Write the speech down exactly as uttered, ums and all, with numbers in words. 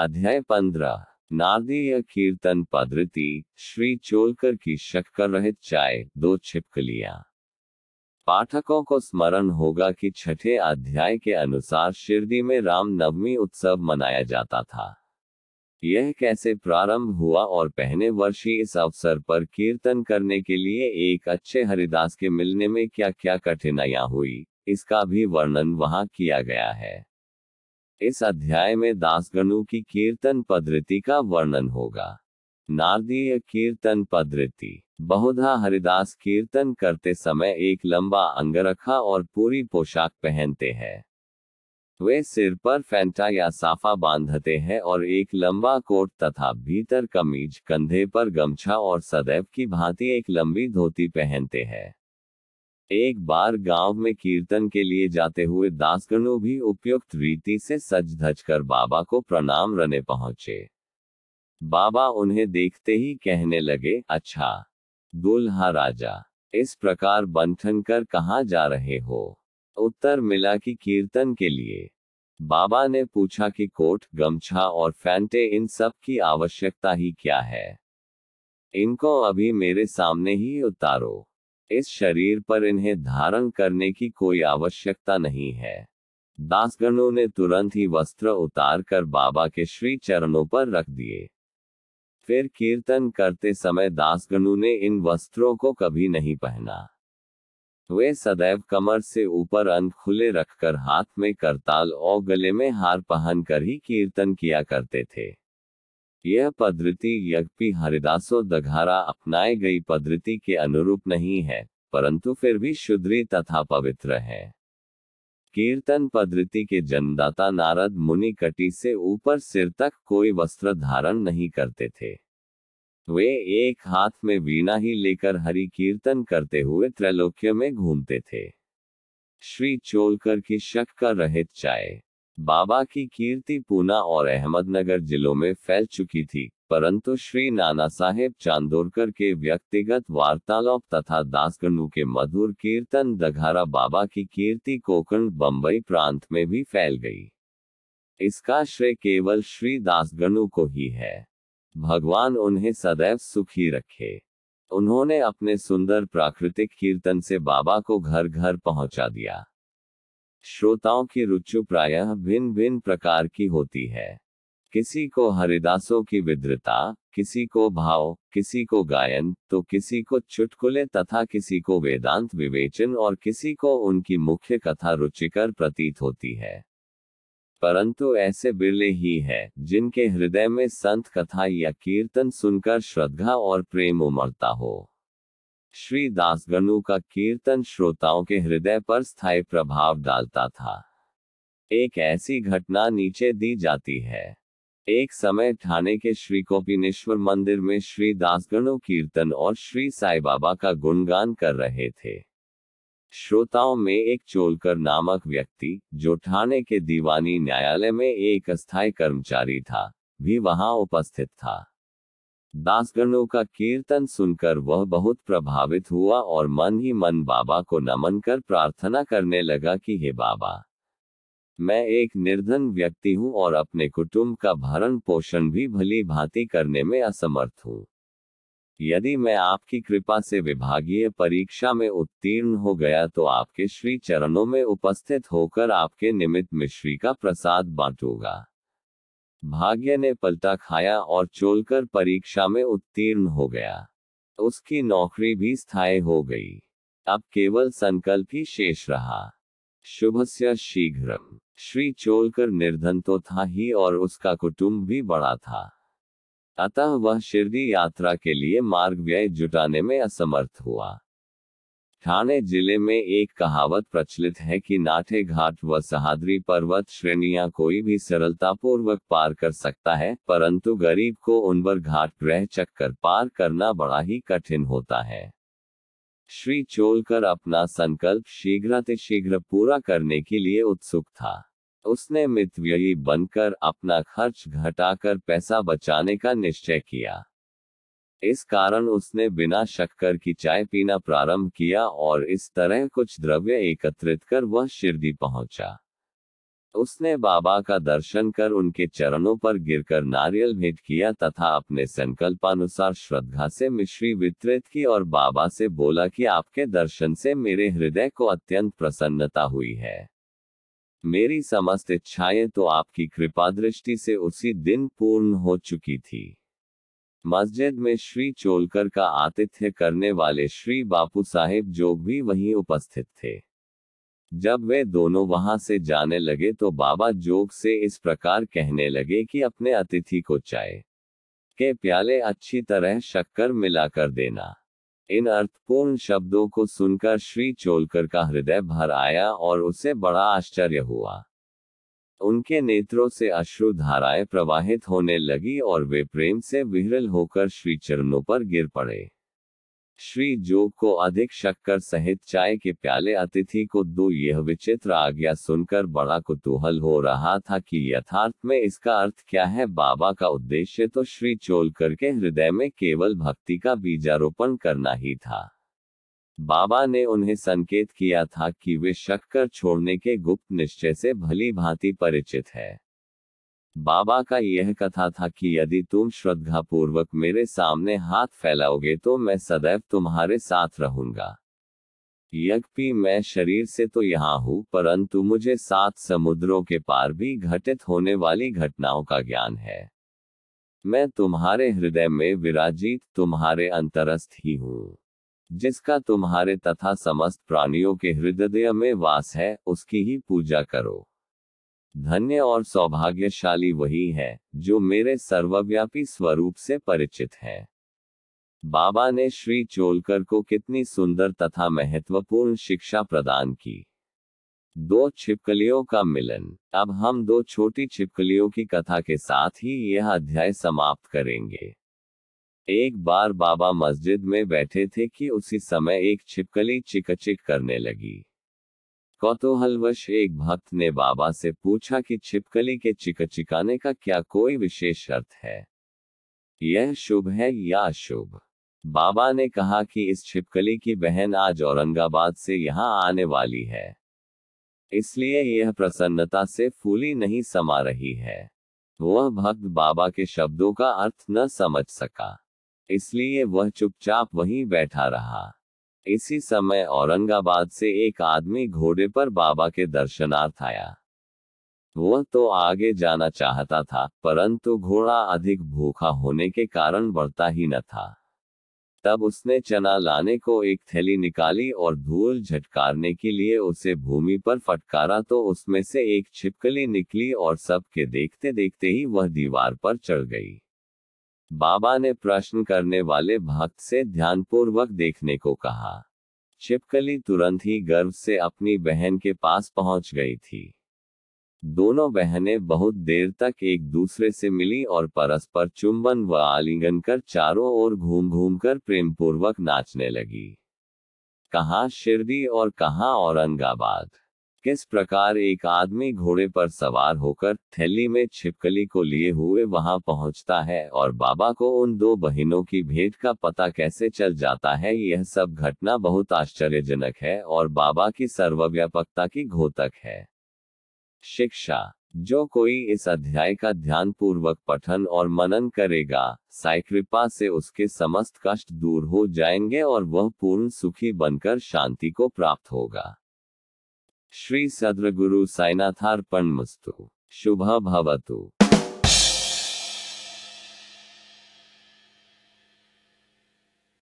अध्याय पंद्रह नारदीय कीर्तन पद्धति। श्री चोलकर की शक्कर रहित चाय दो छिपकलियां। पाठकों को स्मरण होगा कि छठे अध्याय के अनुसार शिरडी में राम नवमी उत्सव मनाया जाता था। यह कैसे प्रारंभ हुआ और पहले वर्षी इस अवसर पर कीर्तन करने के लिए एक अच्छे हरिदास के मिलने में क्या क्या कठिनाइयां हुई, इसका भी वर्णन वहां किया गया है। इस अध्याय में दासगणु की कीर्तन पद्धति का वर्णन होगा। नारदीय कीर्तन पद्धति। बहुधा हरिदास कीर्तन करते समय एक लंबा अंगरखा और पूरी पोशाक पहनते हैं। वे सिर पर फैंटा या साफा बांधते हैं और एक लंबा कोट तथा भीतर कमीज, कंधे पर गमछा और सदैव की भांति एक लंबी धोती पहनते हैं। एक बार गांव में कीर्तन के लिए जाते हुए दासगणु भी उपयुक्त रीति से सज धज कर बाबा को प्रणाम करने पहुंचे। बाबा उन्हें देखते ही कहने लगे, अच्छा दूल्हा राजा, इस प्रकार बंठन कर कहाँ जा रहे हो? उत्तर मिला कि कीर्तन के लिए। बाबा ने पूछा कि कोट, गमछा और फैंटे, इन सब की आवश्यकता ही क्या है? इनको अभी मेरे सामने ही उतारो। इस शरीर पर इन्हें धारण करने की कोई आवश्यकता नहीं है। दासगणु ने तुरंत ही वस्त्र उतार कर बाबा के श्री चरणों पर रख दिए। फिर कीर्तन करते समय दासगणु ने इन वस्त्रों को कभी नहीं पहना। वे सदैव कमर से ऊपर अंग खुले रखकर, हाथ में करताल और गले में हार पहन कर ही कीर्तन किया करते थे। यह पद्धति यद्यपि हरिदासों दघारा अपनाई गई पद्धति के अनुरूप नहीं है, परंतु फिर भी शुद्री तथा पवित्र है। कीर्तन पद्धति के जन्मदाता नारद मुनि कटी से ऊपर सिर तक कोई वस्त्र धारण नहीं करते थे। वे एक हाथ में वीणा ही लेकर हरि कीर्तन करते हुए त्रैलोक्य में घूमते थे। श्री चोलकर की शक्कर रहित चाय। बाबा की कीर्ति पूना और अहमदनगर जिलों में फैल चुकी थी, परंतु श्री नाना साहेब चांदोरकर के व्यक्तिगत वार्तालाप तथा दासगणु के मधुर कीर्तन दघारा बाबा की कीर्ति कोकण बम्बई प्रांत में भी फैल गई। इसका श्रेय केवल श्री दासगणु को ही है। भगवान उन्हें सदैव सुखी रखे। उन्होंने अपने सुंदर प्राकृतिक कीर्तन से बाबा को घर घर पहुंचा दिया। श्रोताओं की रुचि प्रायः भिन्न भिन्न प्रकार की होती है। किसी को हरिदासों की विद्वता, किसी को भाव, किसी को गायन, तो किसी को चुटकुले तथा किसी को वेदांत विवेचन और किसी को उनकी मुख्य कथा रुचिकर प्रतीत होती है। परंतु ऐसे बिरले ही हैं जिनके हृदय में संत कथा या कीर्तन सुनकर श्रद्धा और प्रेम उमड़ता हो। श्री दासगणु का कीर्तन श्रोताओं के हृदय पर स्थायी प्रभाव डालता था। एक ऐसी घटना नीचे दी जाती है। एक समय ठाणे के श्री कोपिनेश्वर मंदिर में श्री दासगणु कीर्तन और श्री साईं बाबा का गुणगान कर रहे थे। श्रोताओं में एक चोलकर नामक व्यक्ति, जो ठाणे के दीवानी न्यायालय में एक अस्थायी कर्मचारी था, भी वहां उपस्थित था। दासगणु का कीर्तन सुनकर वह बहुत प्रभावित हुआ और मन ही मन बाबा को नमन कर प्रार्थना करने लगा कि हे बाबा, मैं एक निर्धन व्यक्ति हूँ और अपने कुटुंब का भरण पोषण भी भली भांति करने में असमर्थ हूँ। यदि मैं आपकी कृपा से विभागीय परीक्षा में उत्तीर्ण हो गया तो आपके श्री चरणों में उपस्थित होकर आपके निमित्त मिश्री का प्रसाद बांटूंगा। भाग्य ने पलटा खाया और चोलकर परीक्षा में उत्तीर्ण हो गया। उसकी नौकरी भी स्थायी हो गई। अब केवल संकल्प ही शेष रहा। शुभस्य शीघ्रम। श्री चोलकर निर्धन तो था ही और उसका कुटुंब भी बड़ा था, अतः वह शिरडी यात्रा के लिए मार्ग व्यय जुटाने में असमर्थ हुआ। ठाणे जिले में एक कहावत प्रचलित है कि नाठे घाट व सहाद्री पर्वत श्रेणियां कोई भी सरलतापूर्वक पार कर सकता है, परंतु गरीब को उन पर घाट ग्रह चक्कर पार करना बड़ा ही कठिन होता है। श्री चोलकर अपना संकल्प शीघ्रातिशीघ्र पूरा करने के लिए उत्सुक था। उसने मितव्ययी बनकर अपना खर्च घटाकर पैसा बचाने का निश्चय किया। इस कारण उसने बिना शक्कर की चाय पीना प्रारंभ किया और इस तरह कुछ द्रव्य एकत्रित कर वह शिरडी पहुंचा। उसने बाबा का दर्शन कर उनके चरणों पर गिरकर नारियल भेंट किया तथा अपने संकल्पानुसार श्रद्धा से मिश्री वितरित की और बाबा से बोला कि आपके दर्शन से मेरे हृदय को अत्यंत प्रसन्नता हुई है। मेरी समस्त इच्छाएं तो आपकी कृपा दृष्टि से उसी दिन पूर्ण हो चुकी थी। मस्जिद में श्री चोलकर का आतिथ्य करने वाले श्री बापू साहेब जोग भी वहीं उपस्थित थे। जब वे दोनों वहां से जाने लगे तो बाबा जोग से इस प्रकार कहने लगे कि अपने अतिथि को चाय के प्याले अच्छी तरह शक्कर मिलाकर देना। इन अर्थपूर्ण शब्दों को सुनकर श्री चोलकर का हृदय भर आया और उसे बड़ा आश्चर्य हुआ। उनके नेत्रों से अश्रु धाराएं प्रवाहित होने लगी और वे प्रेम से विह्वल होकर श्री चरणों पर गिर पड़े। श्री जोग को अधिक शक्कर सहित चाय के प्याले अतिथि को दो यह विचित्र आज्ञा सुनकर बड़ा कुतूहल हो रहा था कि यथार्थ में इसका अर्थ क्या है। बाबा का उद्देश्य तो श्री चोलकर के हृदय में केवल भक्ति का बीजारोपण करना ही था। बाबा ने उन्हें संकेत किया था कि वे शक्कर छोड़ने के गुप्त निश्चय से भली भांति परिचित है। बाबा का यह कथा था कि यदि तुम श्रद्धापूर्वक मेरे सामने हाथ फैलाओगे तो मैं सदैव तुम्हारे साथ रहूंगा। यद्यपि मैं शरीर से तो यहाँ हूँ, परंतु मुझे सात समुद्रों के पार भी घटित होने वाली घटनाओं का ज्ञान है। मैं तुम्हारे हृदय में विराजित तुम्हारे अंतरस्थ ही हूँ। जिसका तुम्हारे तथा समस्त प्राणियों के हृदय में वास है, उसकी ही पूजा करो। धन्य और सौभाग्यशाली वही है जो मेरे सर्वव्यापी स्वरूप से परिचित है। बाबा ने श्री चोलकर को कितनी सुंदर तथा महत्वपूर्ण शिक्षा प्रदान की। दो छिपकलियों का मिलन। अब हम दो छोटी छिपकलियों की कथा के साथ ही यह अध्याय समाप्त करेंगे। एक बार बाबा मस्जिद में बैठे थे कि उसी समय एक छिपकली चिकचिक करने लगी। कौतूहलवश एक भक्त ने बाबा से पूछा कि छिपकली के चिकचिकाने का क्या कोई विशेष अर्थ है, यह शुभ है या अशुभ। बाबा ने कहा कि इस छिपकली की बहन आज औरंगाबाद से यहाँ आने वाली है, इसलिए यह प्रसन्नता से फूली नहीं समा रही है। वह भक्त बाबा के शब्दों का अर्थ न समझ सका, इसलिए वह चुपचाप वहीं बैठा रहा। इसी समय औरंगाबाद से एक आदमी घोड़े पर बाबा के दर्शनार्थ आया। वह तो आगे जाना चाहता था, परंतु घोड़ा अधिक भूखा होने के कारण बढ़ता ही न था। तब उसने चना लाने को एक थैली निकाली और धूल झटकारने के लिए उसे भूमि पर फटकारा तो उसमें से एक छिपकली निकली और सबके देखते देखते ही वह दीवार पर चढ़ गई। बाबा ने प्रश्न करने वाले भक्त से ध्यानपूर्वक देखने को कहा। छिपकली तुरंत ही गर्व से अपनी बहन के पास पहुंच गई थी। दोनों बहनें बहुत देर तक एक दूसरे से मिली और परस्पर चुंबन व आलिंगन कर चारों ओर घूम घूम कर प्रेमपूर्वक नाचने लगी। कहाँ शिरडी और कहाँ औरंगाबाद। किस प्रकार एक आदमी घोड़े पर सवार होकर थैली में छिपकली को लिए हुए वहां पहुंचता है और बाबा को उन दो बहनों की भेंट का पता कैसे चल जाता है, यह सब घटना बहुत आश्चर्यजनक है और बाबा की सर्वव्यापकता की घोतक है। शिक्षा। जो कोई इस अध्याय का ध्यानपूर्वक पठन और मनन करेगा, साई कृपा से उसके समस्त कष्ट दूर हो जाएंगे और वह पूर्ण सुखी बनकर शांति को प्राप्त होगा। श्री सद्गुरु साईनाथार्पणमस्तु। शुभ भवतु।